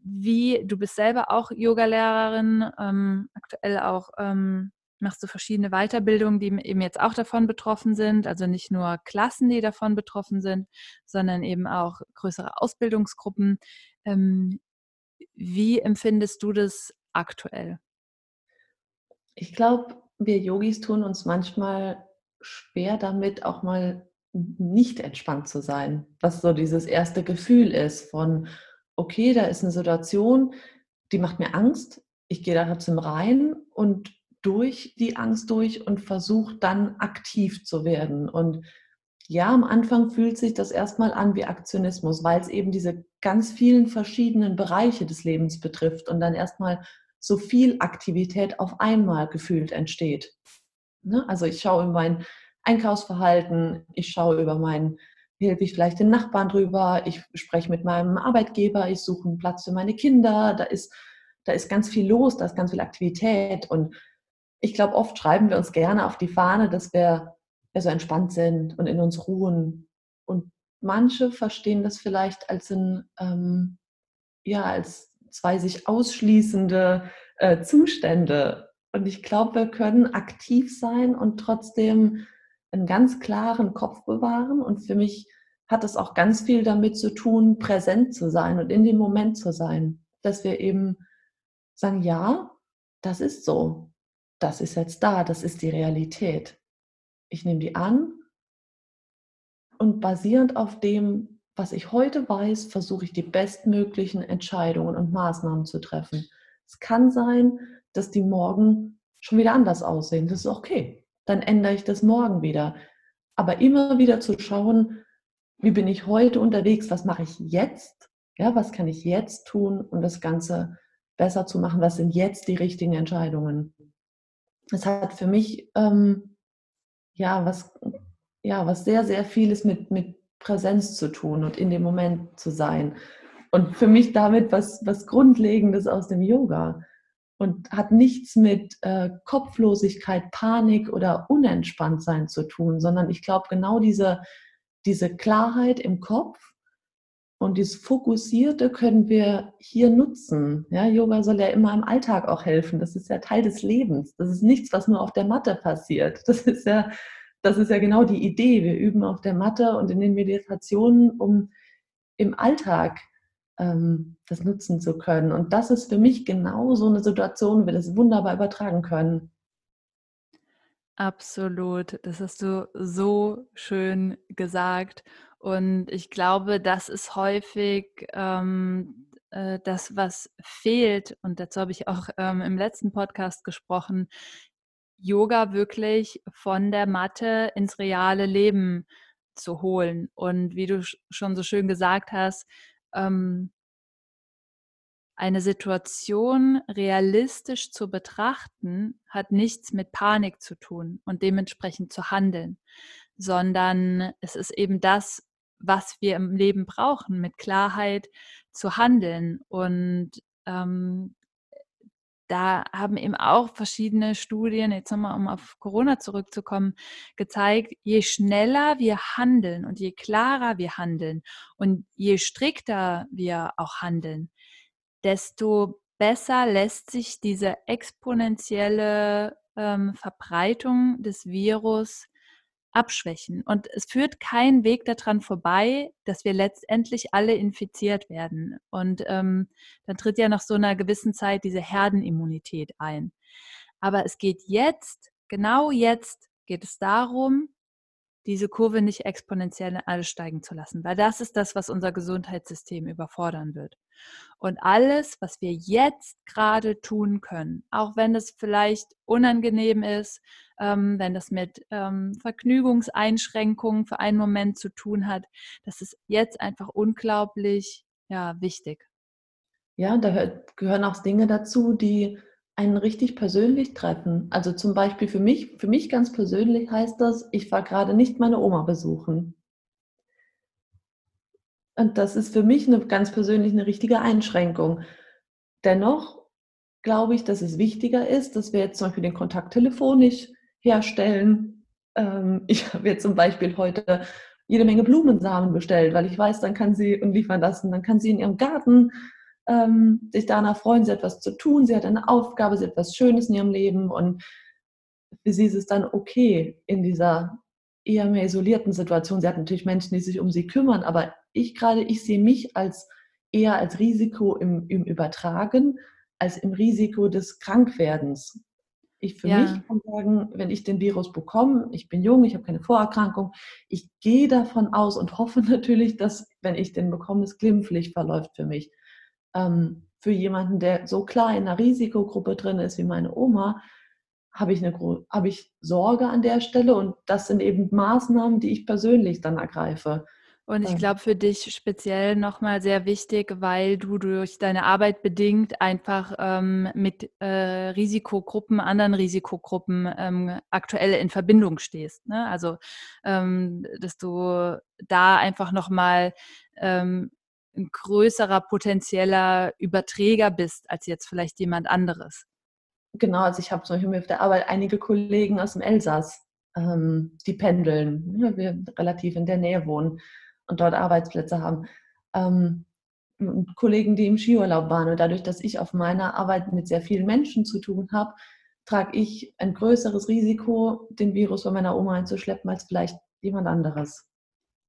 wie du bist selber auch Yogalehrerin, ähm, aktuell auch ähm, machst du verschiedene Weiterbildungen, die eben jetzt auch davon betroffen sind, also nicht nur Klassen, die davon betroffen sind, sondern eben auch größere Ausbildungsgruppen. Ähm, wie empfindest du das aktuell? Ich glaube, wir Yogis tun uns manchmal schwer damit, auch mal nicht entspannt zu sein, was so dieses erste Gefühl ist von, okay, da ist eine Situation, die macht mir Angst, ich gehe da trotzdem rein und durch die Angst durch und versuche dann aktiv zu werden. Und ja, am Anfang fühlt sich das erstmal an wie Aktionismus, weil es eben diese ganz vielen verschiedenen Bereiche des Lebens betrifft und dann erstmal so viel Aktivität auf einmal gefühlt entsteht. Ne? Also ich schaue über mein Einkaufsverhalten, ich schaue über mein, hilfe ich vielleicht den Nachbarn drüber, ich spreche mit meinem Arbeitgeber, ich suche einen Platz für meine Kinder, da ist, da ist ganz viel los, da ist ganz viel Aktivität. Und ich glaube, oft schreiben wir uns gerne auf die Fahne, dass wir, wir so entspannt sind und in uns ruhen. Und manche verstehen das vielleicht als ein, ähm, ja, als zwei sich ausschließende äh, Zustände. Und ich glaube, wir können aktiv sein und trotzdem einen ganz klaren Kopf bewahren. Und für mich hat es auch ganz viel damit zu tun, präsent zu sein und in dem Moment zu sein. Dass wir eben sagen, ja, das ist so. Das ist jetzt da. Das ist die Realität. Ich nehme die an und basierend auf dem, was ich heute weiß, versuche ich die bestmöglichen Entscheidungen und Maßnahmen zu treffen. Es kann sein, dass die morgen schon wieder anders aussehen. Das ist okay. Dann ändere ich das morgen wieder. Aber immer wieder zu schauen, wie bin ich heute unterwegs? Was mache ich jetzt? Ja, was kann ich jetzt tun, um das Ganze besser zu machen? Was sind jetzt die richtigen Entscheidungen? Das hat für mich ähm, ja, was, ja, was sehr, sehr vieles mit, mit Präsenz zu tun und in dem Moment zu sein. Und für mich damit was, was Grundlegendes aus dem Yoga. Und hat nichts mit äh, Kopflosigkeit, Panik oder Unentspanntsein zu tun, sondern ich glaube, genau diese, diese Klarheit im Kopf und dieses Fokussierte können wir hier nutzen. Ja, Yoga soll ja immer im Alltag auch helfen. Das ist ja Teil des Lebens. Das ist nichts, was nur auf der Matte passiert. Das ist ja Das ist ja genau die Idee. Wir üben auf der Matte und in den Meditationen, um im Alltag ähm, das nutzen zu können. Und das ist für mich genau so eine Situation, wo wir das wunderbar übertragen können. Absolut. Das hast du so schön gesagt. Und ich glaube, das ist häufig ähm, äh, das, was fehlt. Und dazu habe ich auch ähm, im letzten Podcast gesprochen, Yoga wirklich von der Matte ins reale Leben zu holen. Und wie du schon so schön gesagt hast, ähm, Eine Situation realistisch zu betrachten, hat nichts mit Panik zu tun und dementsprechend zu handeln, sondern es ist eben das, was wir im Leben brauchen, mit Klarheit zu handeln. Und ähm, da haben eben auch verschiedene Studien, jetzt nochmal, um auf Corona zurückzukommen, gezeigt, je schneller wir handeln und je klarer wir handeln und je strikter wir auch handeln, desto besser lässt sich diese exponentielle ähm, Verbreitung des Virus abschwächen. Und es führt kein Weg daran vorbei, dass wir letztendlich alle infiziert werden. Und ähm, dann tritt ja nach so einer gewissen Zeit diese Herdenimmunität ein. Aber es geht jetzt, genau jetzt geht es darum, diese Kurve nicht exponentiell ansteigen zu lassen, weil das ist das, was unser Gesundheitssystem überfordern wird. Und alles, was wir jetzt gerade tun können, auch wenn es vielleicht unangenehm ist, ähm, wenn das mit ähm, Vergnügungseinschränkungen für einen Moment zu tun hat, das ist jetzt einfach unglaublich ja, wichtig. Ja, da hört, gehören auch Dinge dazu, die einen richtig persönlich treffen. Also zum Beispiel für mich, für mich ganz persönlich heißt das, ich war gerade nicht meine Oma besuchen. Und das ist für mich eine, ganz persönlich eine richtige Einschränkung. Dennoch glaube ich, dass es wichtiger ist, dass wir jetzt zum Beispiel den Kontakt telefonisch herstellen. Ähm, ich habe jetzt zum Beispiel heute jede Menge Blumensamen bestellt, weil ich weiß, dann kann sie und liefern lassen, dann kann sie in ihrem Garten Ähm, sich danach freuen, sie hat etwas zu tun, sie hat eine Aufgabe, sie hat etwas Schönes in ihrem Leben und für sie ist es dann okay in dieser eher mehr isolierten Situation. Sie hat natürlich Menschen, die sich um sie kümmern, aber ich gerade, ich sehe mich als eher als Risiko im, im Übertragen, als im Risiko des Krankwerdens. Ich für ja. mich kann sagen, wenn ich den Virus bekomme, ich bin jung, ich habe keine Vorerkrankung, ich gehe davon aus und hoffe natürlich, dass, wenn ich den bekomme, es glimpflich verläuft für mich. Für jemanden, der so klar in einer Risikogruppe drin ist wie meine Oma, habe ich, eine, habe ich Sorge an der Stelle und das sind eben Maßnahmen, die ich persönlich dann ergreife. Und ich glaube für dich speziell nochmal sehr wichtig, weil du durch deine Arbeit bedingt einfach ähm, mit äh, Risikogruppen, anderen Risikogruppen ähm, aktuell in Verbindung stehst, ne? Also, ähm, dass du da einfach nochmal ähm, ein größerer potenzieller Überträger bist, als jetzt vielleicht jemand anderes. Genau, also ich habe zum Beispiel auf der Arbeit einige Kollegen aus dem Elsass, ähm, die pendeln, ja, wir relativ in der Nähe wohnen und dort Arbeitsplätze haben. Ähm, Kollegen, die im Skiurlaub waren und dadurch, dass ich auf meiner Arbeit mit sehr vielen Menschen zu tun habe, trage ich ein größeres Risiko, den Virus von meiner Oma einzuschleppen, als vielleicht jemand anderes.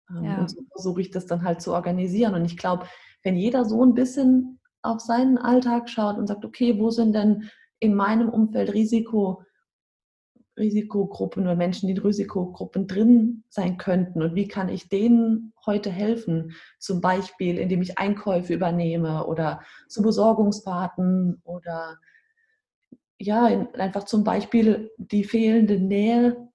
Ja. Und so versuche ich das dann halt zu organisieren. Und ich glaube, wenn jeder so ein bisschen auf seinen Alltag schaut und sagt, okay, wo sind denn in meinem Umfeld Risiko, Risikogruppen oder Menschen, die in Risikogruppen drin sein könnten und wie kann ich denen heute helfen? Zum Beispiel, indem ich Einkäufe übernehme oder zu Besorgungsfahrten oder ja, einfach zum Beispiel die fehlende Nähe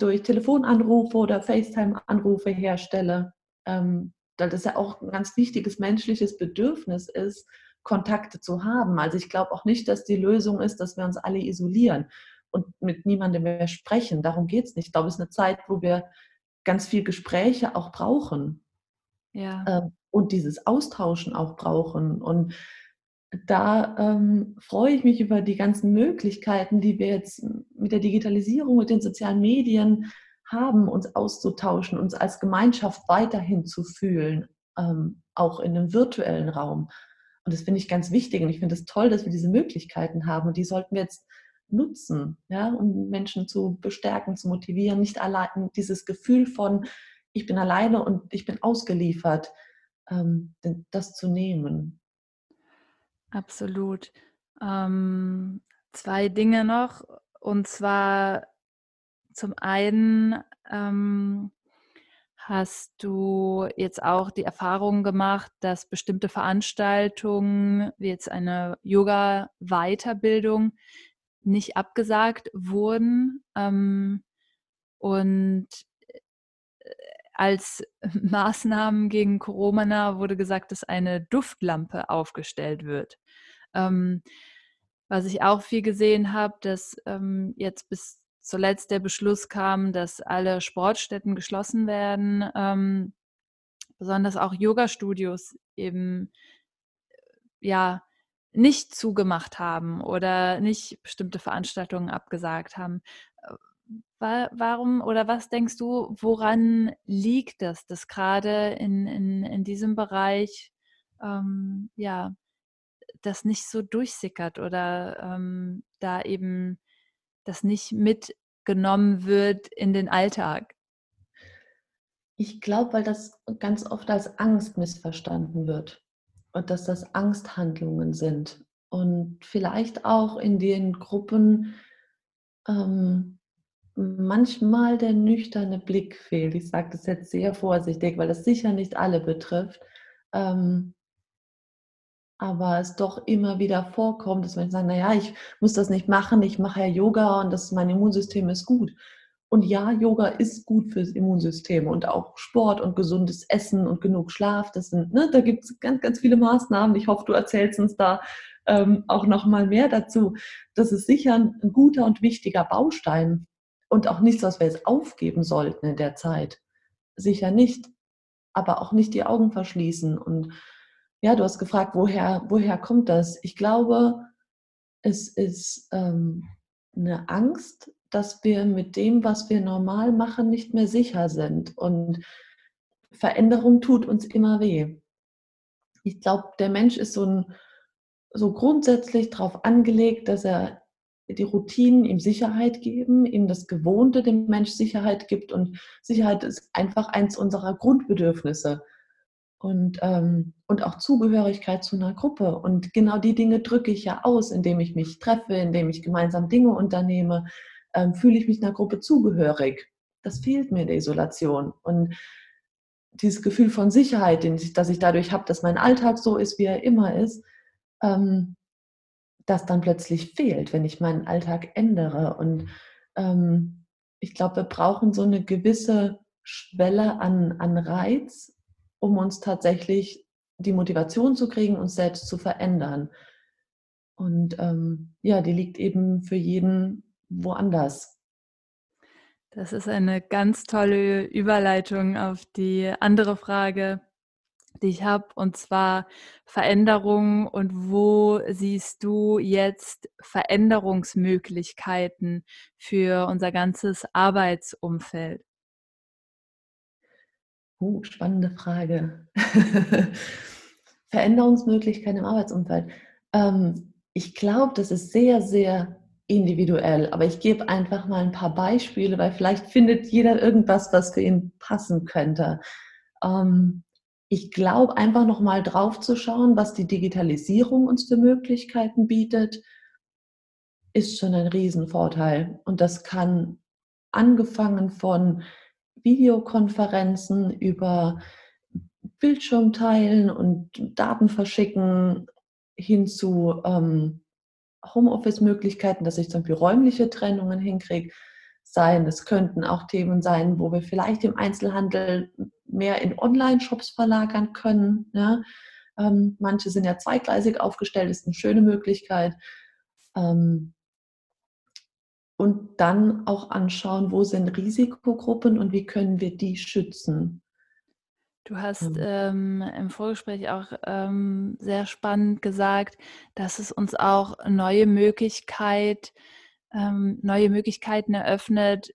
durch Telefonanrufe oder FaceTime-Anrufe herstelle, weil das ja auch ein ganz wichtiges menschliches Bedürfnis ist, Kontakte zu haben. Also ich glaube auch nicht, dass die Lösung ist, dass wir uns alle isolieren und mit niemandem mehr sprechen. Darum geht es nicht. Ich glaube, es ist eine Zeit, wo wir ganz viel Gespräche auch brauchen. Ja. Und dieses Austauschen auch brauchen. Und Da ähm, freue ich mich über die ganzen Möglichkeiten, die wir jetzt mit der Digitalisierung, mit den sozialen Medien haben, uns auszutauschen, uns als Gemeinschaft weiterhin zu fühlen, ähm, auch in einem virtuellen Raum. Und das finde ich ganz wichtig und ich finde es toll, dass wir diese Möglichkeiten haben und die sollten wir jetzt nutzen, ja, um Menschen zu bestärken, zu motivieren, nicht allein dieses Gefühl von, ich bin alleine und ich bin ausgeliefert, ähm, das zu nehmen. Absolut. Ähm, zwei Dinge noch. Und zwar zum einen ähm, hast du jetzt auch die Erfahrung gemacht, dass bestimmte Veranstaltungen, wie jetzt eine Yoga-Weiterbildung, nicht abgesagt wurden. Ähm, und Als Maßnahmen gegen Corona wurde gesagt, dass eine Duftlampe aufgestellt wird. Ähm, was ich auch viel gesehen habe, dass ähm, jetzt bis zuletzt der Beschluss kam, dass alle Sportstätten geschlossen werden, ähm, besonders auch Yoga-Studios eben ja nicht zugemacht haben oder nicht bestimmte Veranstaltungen abgesagt haben. Warum oder was denkst du, woran liegt das, dass gerade in, in, in diesem Bereich ähm, ja, das nicht so durchsickert oder ähm, da eben das nicht mitgenommen wird in den Alltag? Ich glaube, weil das ganz oft als Angst missverstanden wird und dass das Angsthandlungen sind und vielleicht auch in den Gruppen ähm, manchmal der nüchterne Blick fehlt. Ich sage das jetzt sehr vorsichtig, weil das sicher nicht alle betrifft. Ähm, aber es doch immer wieder vorkommt, dass Menschen sagen, naja, ich muss das nicht machen, ich mache ja Yoga und das, mein Immunsystem ist gut. Und ja, Yoga ist gut fürs Immunsystem und auch Sport und gesundes Essen und genug Schlaf. Das sind, ne, da gibt es ganz, ganz viele Maßnahmen. Ich hoffe, du erzählst uns da ähm, auch noch mal mehr dazu. Das ist sicher ein, ein guter und wichtiger Baustein. Und auch nichts, was wir jetzt aufgeben sollten in der Zeit. Sicher nicht, aber auch nicht die Augen verschließen. Und ja, du hast gefragt, woher, woher kommt das? Ich glaube, es ist ähm, eine Angst, dass wir mit dem, was wir normal machen, nicht mehr sicher sind. Und Veränderung tut uns immer weh. Ich glaube, der Mensch ist so, ein, so grundsätzlich darauf angelegt, dass er die Routinen ihm Sicherheit geben, ihm das Gewohnte dem Mensch Sicherheit gibt. Und Sicherheit ist einfach eins unserer Grundbedürfnisse. Und, ähm, und auch Zugehörigkeit zu einer Gruppe. Und genau die Dinge drücke ich ja aus, indem ich mich treffe, indem ich gemeinsam Dinge unternehme, ähm, fühle ich mich einer Gruppe zugehörig. Das fehlt mir in der Isolation. Und dieses Gefühl von Sicherheit, das ich dadurch habe, dass mein Alltag so ist, wie er immer ist, ähm, das dann plötzlich fehlt, wenn ich meinen Alltag ändere. Und ähm, ich glaube, wir brauchen so eine gewisse Schwelle an, an Reiz, um uns tatsächlich die Motivation zu kriegen, uns selbst zu verändern. Und ähm, ja, die liegt eben für jeden woanders. Das ist eine ganz tolle Überleitung auf die andere Frage, die ich habe, und zwar Veränderungen. Und wo siehst du jetzt Veränderungsmöglichkeiten für unser ganzes Arbeitsumfeld? Uh, spannende Frage. Veränderungsmöglichkeiten im Arbeitsumfeld. Ähm, ich glaube, das ist sehr, sehr individuell, aber ich gebe einfach mal ein paar Beispiele, weil vielleicht findet jeder irgendwas, was für ihn passen könnte. Ähm, Ich glaube, einfach nochmal drauf zu schauen, was die Digitalisierung uns für Möglichkeiten bietet, ist schon ein Riesenvorteil. Und das kann angefangen von Videokonferenzen über Bildschirm teilen und Daten verschicken hin zu ähm, Homeoffice-Möglichkeiten, dass ich zum Beispiel räumliche Trennungen hinkriege. Sein. Das könnten auch Themen sein, wo wir vielleicht im Einzelhandel mehr in Online-Shops verlagern können. Ne? Ähm, manche sind ja zweigleisig aufgestellt, ist eine schöne Möglichkeit. Ähm, und dann auch anschauen, wo sind Risikogruppen und wie können wir die schützen. Du hast ähm, im Vorgespräch auch ähm, sehr spannend gesagt, dass es uns auch neue Möglichkeit neue Möglichkeiten eröffnet,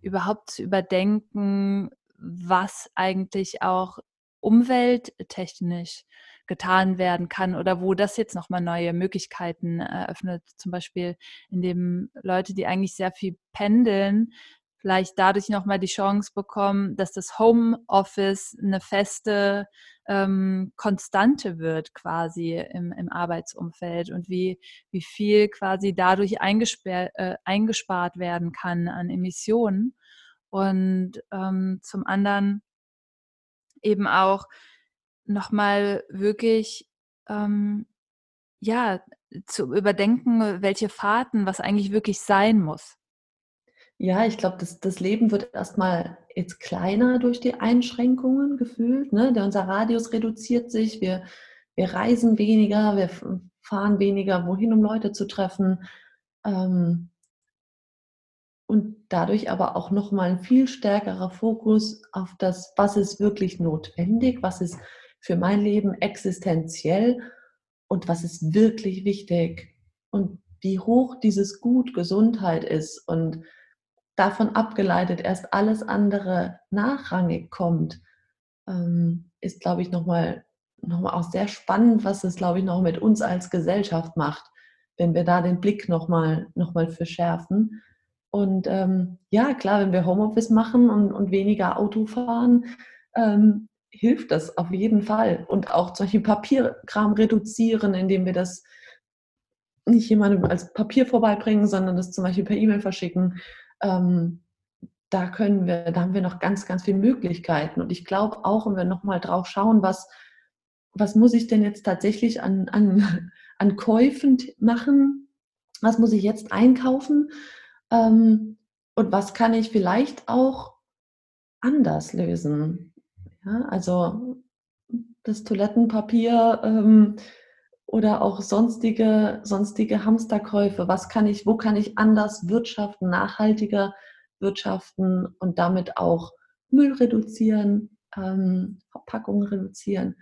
überhaupt zu überdenken, was eigentlich auch umwelttechnisch getan werden kann oder wo das jetzt nochmal neue Möglichkeiten eröffnet. Zum Beispiel, indem Leute, die eigentlich sehr viel pendeln, vielleicht dadurch nochmal die Chance bekommen, dass das Homeoffice eine feste ähm, Konstante wird quasi im, im Arbeitsumfeld und wie, wie viel quasi dadurch eingesperr, äh, eingespart werden kann an Emissionen. Und ähm, zum anderen eben auch nochmal wirklich ähm, ja, zu überdenken, welche Fahrten, was eigentlich wirklich sein muss. Ja, ich glaube, das, das Leben wird erstmal jetzt kleiner durch die Einschränkungen gefühlt. Ne? Der, unser Radius reduziert sich, wir, wir reisen weniger, wir fahren weniger wohin, um Leute zu treffen. Ähm, und dadurch aber auch nochmal ein viel stärkerer Fokus auf das, was ist wirklich notwendig, was ist für mein Leben existenziell und was ist wirklich wichtig und wie hoch dieses Gut Gesundheit ist und davon abgeleitet erst alles andere nachrangig kommt, ist, glaube ich, nochmal nochmal auch sehr spannend, was es, glaube ich, noch mit uns als Gesellschaft macht, wenn wir da den Blick nochmal nochmal verschärfen. Und ähm, ja, klar, wenn wir Homeoffice machen und, und weniger Auto fahren, ähm, hilft das auf jeden Fall. Und auch solche Papierkram reduzieren, indem wir das nicht jemandem als Papier vorbeibringen, sondern das zum Beispiel per E-Mail verschicken. Ähm, da können wir, da haben wir noch ganz, ganz viele Möglichkeiten. Und ich glaube auch, wenn wir nochmal drauf schauen, was, was muss ich denn jetzt tatsächlich an, an, an Käufen machen? Was muss ich jetzt einkaufen? Ähm, und was kann ich vielleicht auch anders lösen? Ja, also das Toilettenpapier ähm, oder auch sonstige, sonstige Hamsterkäufe. Was kann ich, wo kann ich anders wirtschaften, nachhaltiger wirtschaften und damit auch Müll reduzieren, ähm, Verpackungen reduzieren?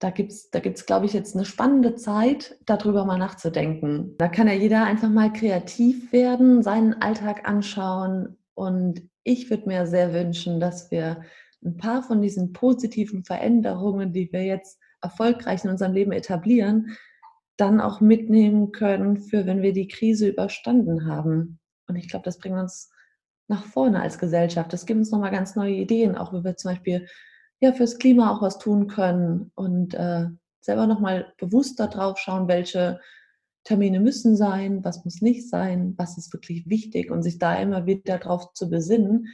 Da gibt es, da gibt's, glaube ich, jetzt eine spannende Zeit, darüber mal nachzudenken. Da kann ja jeder einfach mal kreativ werden, seinen Alltag anschauen. Und ich würde mir sehr wünschen, dass wir ein paar von diesen positiven Veränderungen, die wir jetzt erfolgreich in unserem Leben etablieren, dann auch mitnehmen können, für wenn wir die Krise überstanden haben. Und ich glaube, das bringt uns nach vorne als Gesellschaft. Das gibt uns nochmal ganz neue Ideen, auch wie wir zum Beispiel ja, fürs Klima auch was tun können und äh, selber nochmal bewusster drauf schauen, welche Termine müssen sein, was muss nicht sein, was ist wirklich wichtig und sich da immer wieder drauf zu besinnen.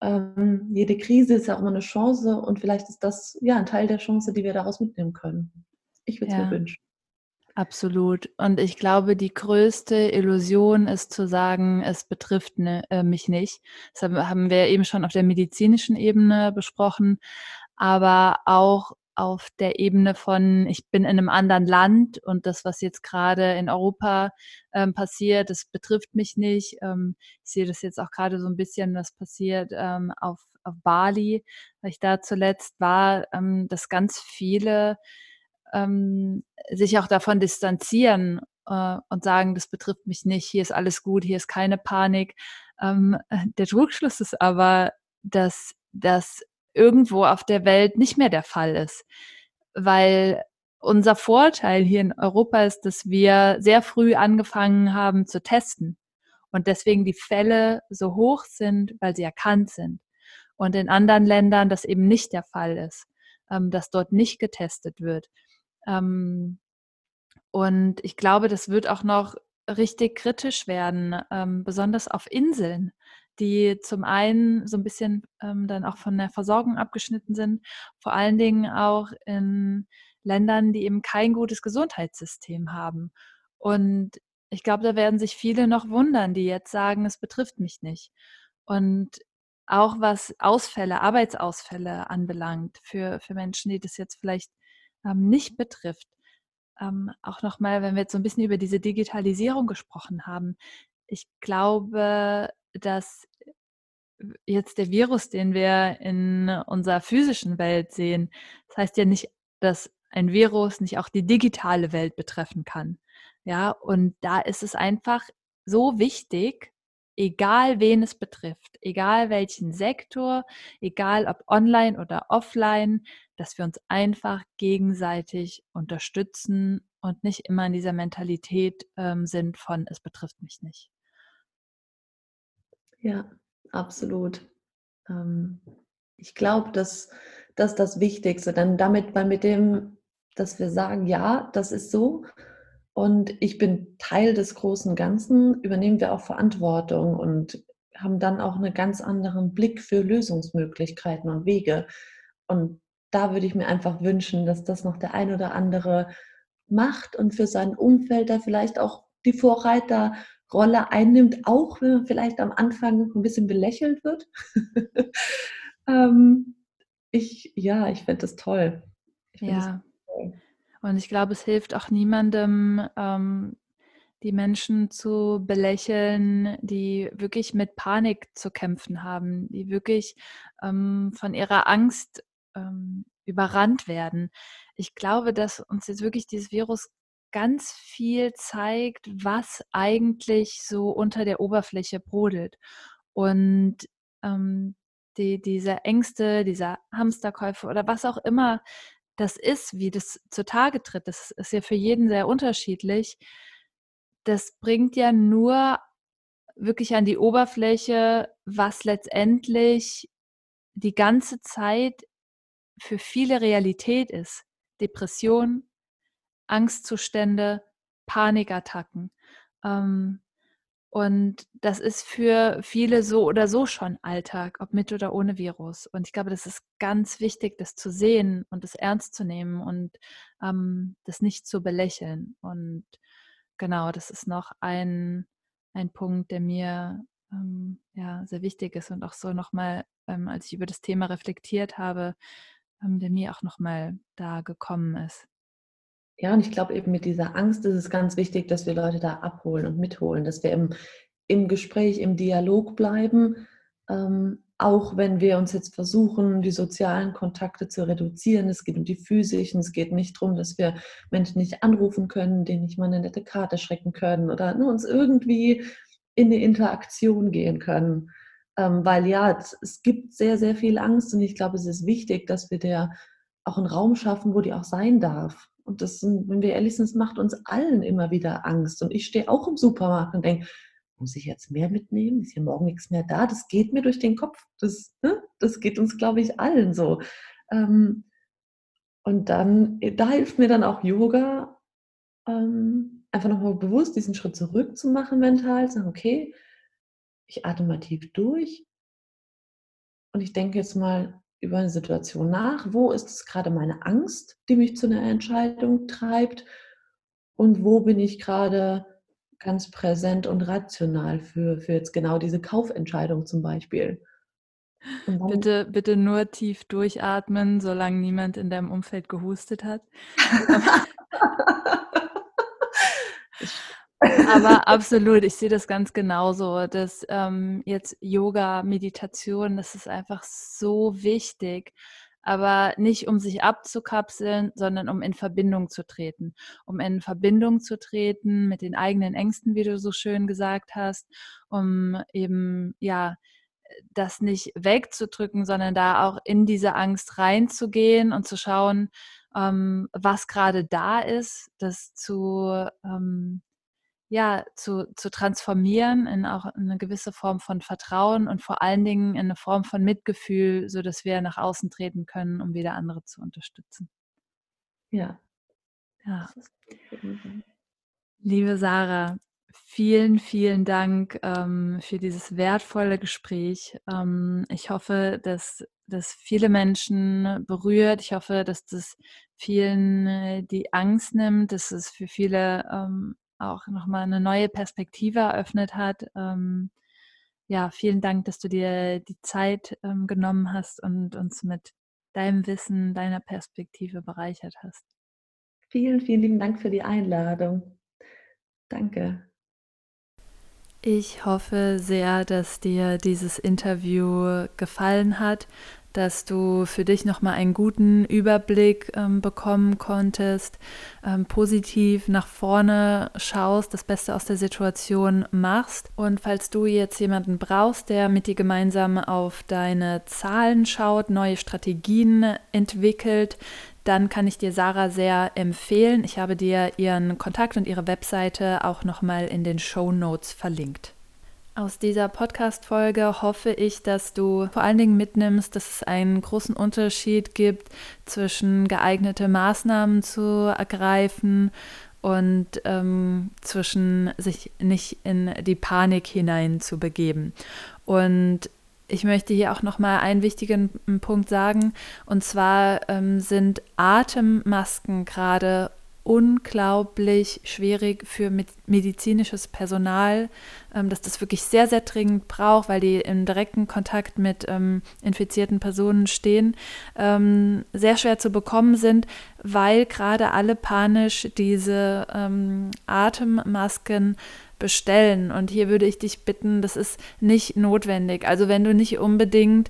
Ähm, jede Krise ist ja auch immer eine Chance und vielleicht ist das ja ein Teil der Chance, die wir daraus mitnehmen können. Ich würde es ja. mir wünschen. Absolut. Und ich glaube, die größte Illusion ist zu sagen, es betrifft ne, äh, mich nicht. Das haben wir eben schon auf der medizinischen Ebene besprochen, aber auch auf der Ebene von, ich bin in einem anderen Land und das, was jetzt gerade in Europa ähm, passiert, das betrifft mich nicht. Ähm, ich sehe das jetzt auch gerade so ein bisschen, was passiert ähm, auf, auf Bali, weil ich da zuletzt war, ähm, dass ganz viele Ähm, sich auch davon distanzieren äh, und sagen, das betrifft mich nicht, hier ist alles gut, hier ist keine Panik. Ähm, der Trugschluss ist aber, dass das irgendwo auf der Welt nicht mehr der Fall ist, weil unser Vorteil hier in Europa ist, dass wir sehr früh angefangen haben zu testen und deswegen die Fälle so hoch sind, weil sie erkannt sind und in anderen Ländern das eben nicht der Fall ist, ähm, dass dort nicht getestet wird. Ähm, und ich glaube, das wird auch noch richtig kritisch werden, ähm, besonders auf Inseln, die zum einen so ein bisschen ähm, dann auch von der Versorgung abgeschnitten sind, vor allen Dingen auch in Ländern, die eben kein gutes Gesundheitssystem haben. Und ich glaube, da werden sich viele noch wundern, die jetzt sagen, es betrifft mich nicht. Und auch was Ausfälle, Arbeitsausfälle anbelangt für, für Menschen, die das jetzt vielleicht Ähm, nicht betrifft. Ähm, auch nochmal, wenn wir jetzt so ein bisschen über diese Digitalisierung gesprochen haben. Ich glaube, dass jetzt der Virus, den wir in unserer physischen Welt sehen, das heißt ja nicht, dass ein Virus nicht auch die digitale Welt betreffen kann. Ja, und da ist es einfach so wichtig, egal wen es betrifft, egal welchen Sektor, egal ob online oder offline, dass wir uns einfach gegenseitig unterstützen und nicht immer in dieser Mentalität ähm, sind von, es betrifft mich nicht. Ja, absolut. Ähm, ich glaube, dass das das Wichtigste, dann damit, weil mit dem, dass wir sagen, ja, das ist so, und ich bin Teil des großen Ganzen, übernehmen wir auch Verantwortung und haben dann auch einen ganz anderen Blick für Lösungsmöglichkeiten und Wege. Und da würde ich mir einfach wünschen, dass das noch der ein oder andere macht und für sein Umfeld da vielleicht auch die Vorreiter Rolle einnimmt, auch wenn man vielleicht am Anfang ein bisschen belächelt wird. ähm, ich, ja, ich finde das toll. Ich find ja. das toll. Und ich glaube, es hilft auch niemandem, ähm, die Menschen zu belächeln, die wirklich mit Panik zu kämpfen haben, die wirklich ähm, von ihrer Angst ähm, überrannt werden. Ich glaube, dass uns jetzt wirklich dieses Virus ganz viel zeigt, was eigentlich so unter der Oberfläche brodelt. Und ähm, die, diese Ängste, dieser Hamsterkäufe oder was auch immer das ist, wie das zutage tritt, das ist ja für jeden sehr unterschiedlich. Das bringt ja nur wirklich an die Oberfläche, was letztendlich die ganze Zeit für viele Realität ist. Depression, Angstzustände, Panikattacken. Ähm, und das ist für viele so oder so schon Alltag, ob mit oder ohne Virus. Und ich glaube, das ist ganz wichtig, das zu sehen und das ernst zu nehmen und ähm, das nicht zu belächeln. Und genau, das ist noch ein, ein Punkt, der mir ähm, ja, sehr wichtig ist und auch so nochmal, ähm, als ich über das Thema reflektiert habe, ähm, der mir auch nochmal da gekommen ist. Ja, und ich glaube eben mit dieser Angst ist es ganz wichtig, dass wir Leute da abholen und mitholen, dass wir im, im Gespräch, im Dialog bleiben, ähm, auch wenn wir uns jetzt versuchen, die sozialen Kontakte zu reduzieren. Es geht um die physischen, es geht nicht darum, dass wir Menschen nicht anrufen können, denen nicht mal eine nette Karte schicken können oder nur uns irgendwie in eine Interaktion gehen können. Ähm, weil ja, es gibt sehr, sehr viel Angst und ich glaube, es ist wichtig, dass wir der auch einen Raum schaffen, wo die auch sein darf. Und das, wenn wir ehrlich sind, das macht uns allen immer wieder Angst. Und ich stehe auch im Supermarkt und denke, muss ich jetzt mehr mitnehmen? Ist hier morgen nichts mehr da? Das geht mir durch den Kopf. Das, ne? Das geht uns, glaube ich, allen so. Und dann, da hilft mir dann auch Yoga, einfach nochmal bewusst diesen Schritt zurück zu machen mental. Sagen, okay, ich atme mal tief durch. Und ich denke jetzt mal über eine Situation nach, wo ist es gerade meine Angst, die mich zu einer Entscheidung treibt und wo bin ich gerade ganz präsent und rational für, für jetzt genau diese Kaufentscheidung zum Beispiel. Dann, bitte, bitte nur tief durchatmen, solange niemand in deinem Umfeld gehustet hat. Aber absolut, ich sehe das ganz genauso, dass ähm, jetzt Yoga, Meditation, das ist einfach so wichtig, aber nicht um sich abzukapseln, sondern um in Verbindung zu treten, um in Verbindung zu treten mit den eigenen Ängsten, wie du so schön gesagt hast, um eben, ja, das nicht wegzudrücken, sondern da auch in diese Angst reinzugehen und zu schauen, ähm, was gerade da ist, das zu ähm, ja, zu, zu transformieren in auch eine gewisse Form von Vertrauen und vor allen Dingen in eine Form von Mitgefühl, sodass wir nach außen treten können, um wieder andere zu unterstützen. Ja. ja. Liebe Sarah, vielen, vielen Dank ähm, für dieses wertvolle Gespräch. Ähm, ich hoffe, dass das viele Menschen berührt. Ich hoffe, dass das vielen äh, die Angst nimmt, dass es für viele ähm, auch nochmal eine neue Perspektive eröffnet hat. Ähm, ja, vielen Dank, dass du dir die Zeit ähm, genommen hast und uns mit deinem Wissen, deiner Perspektive bereichert hast. Vielen, vielen lieben Dank für die Einladung. Danke. Ich hoffe sehr, dass dir dieses Interview gefallen hat, dass du für dich nochmal einen guten Überblick ähm, bekommen konntest, ähm, positiv nach vorne schaust, das Beste aus der Situation machst. Und falls du jetzt jemanden brauchst, der mit dir gemeinsam auf deine Zahlen schaut, neue Strategien entwickelt, dann kann ich dir Sarah sehr empfehlen. Ich habe dir ihren Kontakt und ihre Webseite auch nochmal in den Shownotes verlinkt. Aus dieser Podcast-Folge hoffe ich, dass du vor allen Dingen mitnimmst, dass es einen großen Unterschied gibt zwischen geeignete Maßnahmen zu ergreifen und ähm, zwischen sich nicht in die Panik hinein zu begeben. Und ich möchte hier auch nochmal einen wichtigen Punkt sagen, und zwar ähm, sind Atemmasken gerade unglaublich schwierig für medizinisches Personal, dass das wirklich sehr, sehr dringend braucht, weil die im direkten Kontakt mit infizierten Personen stehen, sehr schwer zu bekommen sind, weil gerade alle panisch diese Atemmasken bestellen. Und hier würde ich dich bitten, das ist nicht notwendig. Also wenn du nicht unbedingt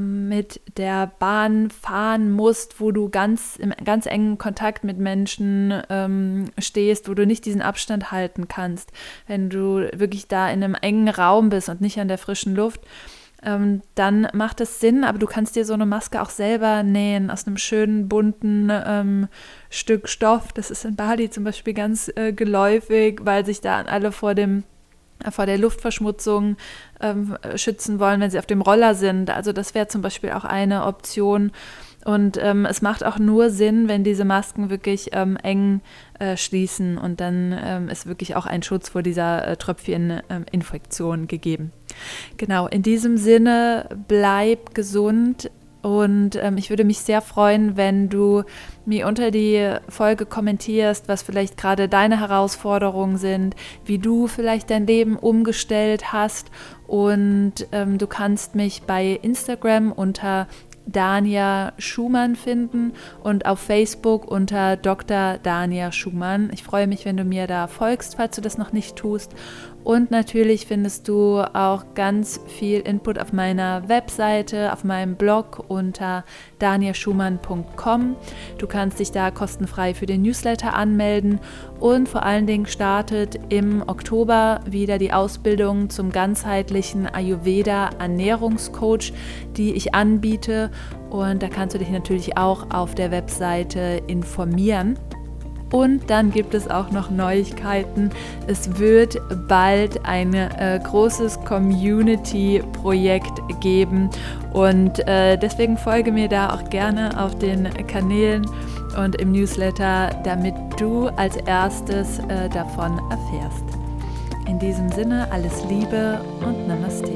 mit der Bahn fahren musst, wo du ganz im ganz engen Kontakt mit Menschen ähm, stehst, wo du nicht diesen Abstand halten kannst, wenn du wirklich da in einem engen Raum bist und nicht an der frischen Luft, ähm, dann macht es Sinn, aber du kannst dir so eine Maske auch selber nähen aus einem schönen, bunten ähm, Stück Stoff. Das ist in Bali zum Beispiel ganz äh, geläufig, weil sich da alle vor dem vor der Luftverschmutzung ähm, schützen wollen, wenn sie auf dem Roller sind. Also das wäre zum Beispiel auch eine Option. Und ähm, es macht auch nur Sinn, wenn diese Masken wirklich ähm, eng äh, schließen und dann ähm, ist wirklich auch ein Schutz vor dieser äh, Tröpfcheninfektion ähm, gegeben. Genau, in diesem Sinne, bleib gesund. Und ähm, ich würde mich sehr freuen, wenn du mir unter die Folge kommentierst, was vielleicht gerade deine Herausforderungen sind, wie du vielleicht dein Leben umgestellt hast. Und ähm, du kannst mich bei Instagram unter Dania Schumann finden und auf Facebook unter Doktor Dania Schumann. Ich freue mich, wenn du mir da folgst, falls du das noch nicht tust. Und natürlich findest du auch ganz viel Input auf meiner Webseite, auf meinem Blog unter dania schumann punkt com. Du kannst dich da kostenfrei für den Newsletter anmelden. Und vor allen Dingen startet im Oktober wieder die Ausbildung zum ganzheitlichen Ayurveda Ernährungscoach, die ich anbiete. Und da kannst du dich natürlich auch auf der Webseite informieren. Und dann gibt es auch noch Neuigkeiten. Es wird bald ein äh, großes Community-Projekt geben. Und äh, deswegen folge mir da auch gerne auf den Kanälen und im Newsletter, damit du als erstes äh, davon erfährst. In diesem Sinne alles Liebe und Namaste.